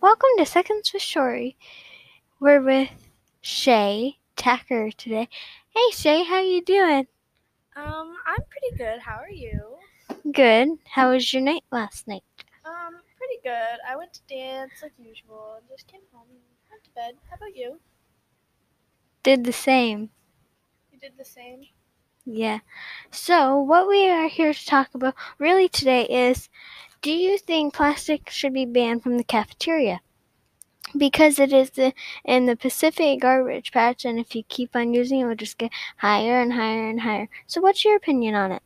Welcome to Seconds with Shory. We're with Shay Tacker today. Hey Shay, how you doing? I'm pretty good. How are you? Good. How was your night last night? Pretty good. I went to dance like usual and just came home and went to bed. How about you? Did the same. You did the same? Yeah. So what we are here to talk about really today is, do you think plastic should be banned from the cafeteria? Because it is in the Pacific garbage patch, and if you keep on using it, it will just get higher and higher and higher. So what's your opinion on it?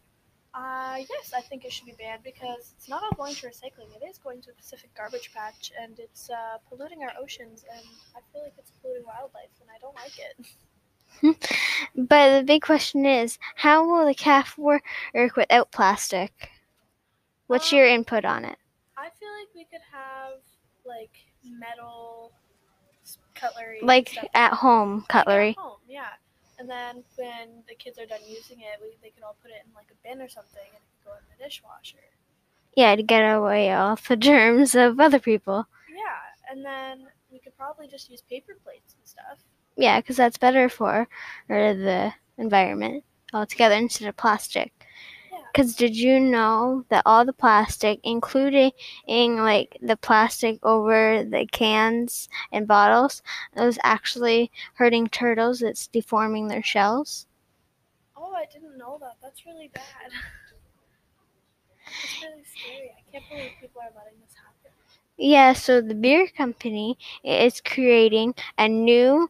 Yes, I think it should be banned because it's not all going to recycling. It is going to the Pacific garbage patch, and it's polluting our oceans, and I feel like it's polluting wildlife, and I don't like it. But the big question is, how will the caf work without plastic? What's your input on it? I feel like we could have, like, metal cutlery. Like at-home cutlery. Like at home, yeah. And then when the kids are done using it, they can all put it in, like, a bin or something and go in the dishwasher. Yeah, to get away all the germs of other people. Yeah, and then we could probably just use paper plates and stuff. Yeah, because that's better for the environment altogether instead of plastic. Because did you know that all the plastic, including like the plastic over the cans and bottles, it was actually hurting turtles. It's deforming their shells. Oh, I didn't know that. That's really bad. It's really scary. I can't believe people are letting this happen. Yeah, so the beer company is creating a new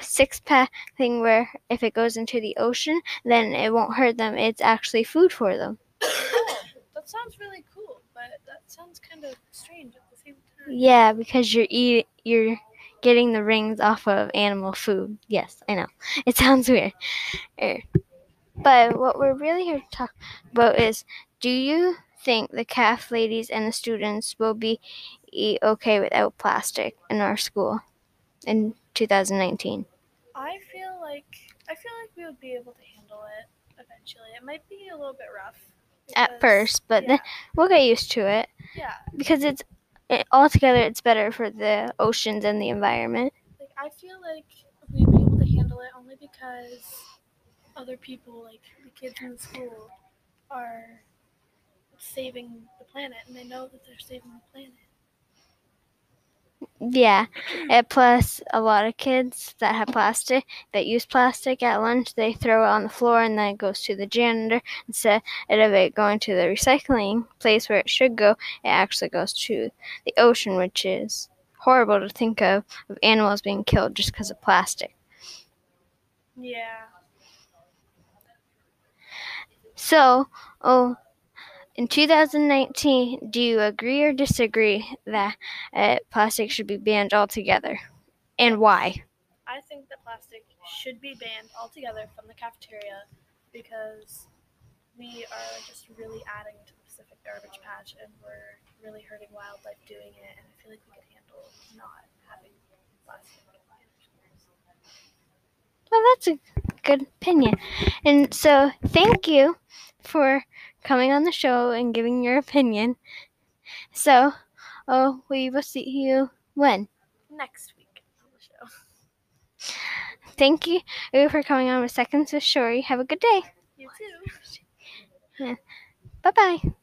six-pack thing where if it goes into the ocean, then it won't hurt them. It's actually food for them. Oh, that sounds really cool, but that sounds kind of strange at the same time. Yeah, because you're getting the rings off of animal food. Yes, I know. It sounds weird. But what we're really here to talk about is, do you think the caf ladies and the students will be okay without plastic in our school in 2019? I feel like we would be able to handle it eventually. It might be a little bit rough at first, but then we'll get used to it. Yeah. Because altogether it's better for the oceans and the environment. Like, I feel like we'd be able to handle it only because other people, like the kids in the school, are saving the planet, and they know that they're saving the planet. Yeah, and plus a lot of kids that use plastic at lunch, they throw it on the floor and then it goes to the janitor. Instead of it going to the recycling place where it should go, it actually goes to the ocean, which is horrible to think of animals being killed just because of plastic. Yeah. So, in 2019, do you agree or disagree that plastic should be banned altogether, and why? I think that plastic should be banned altogether from the cafeteria because we are just really adding to the Pacific garbage patch, and we're really hurting wildlife doing it, and I feel like we could handle not having plastic. Well, that's a good opinion. And so thank you for coming on the show and giving your opinion. So, we will see you when? Next week on the show. Thank you for coming on with Seconds with Shory. Have a good day. You too. Yeah. Bye-bye.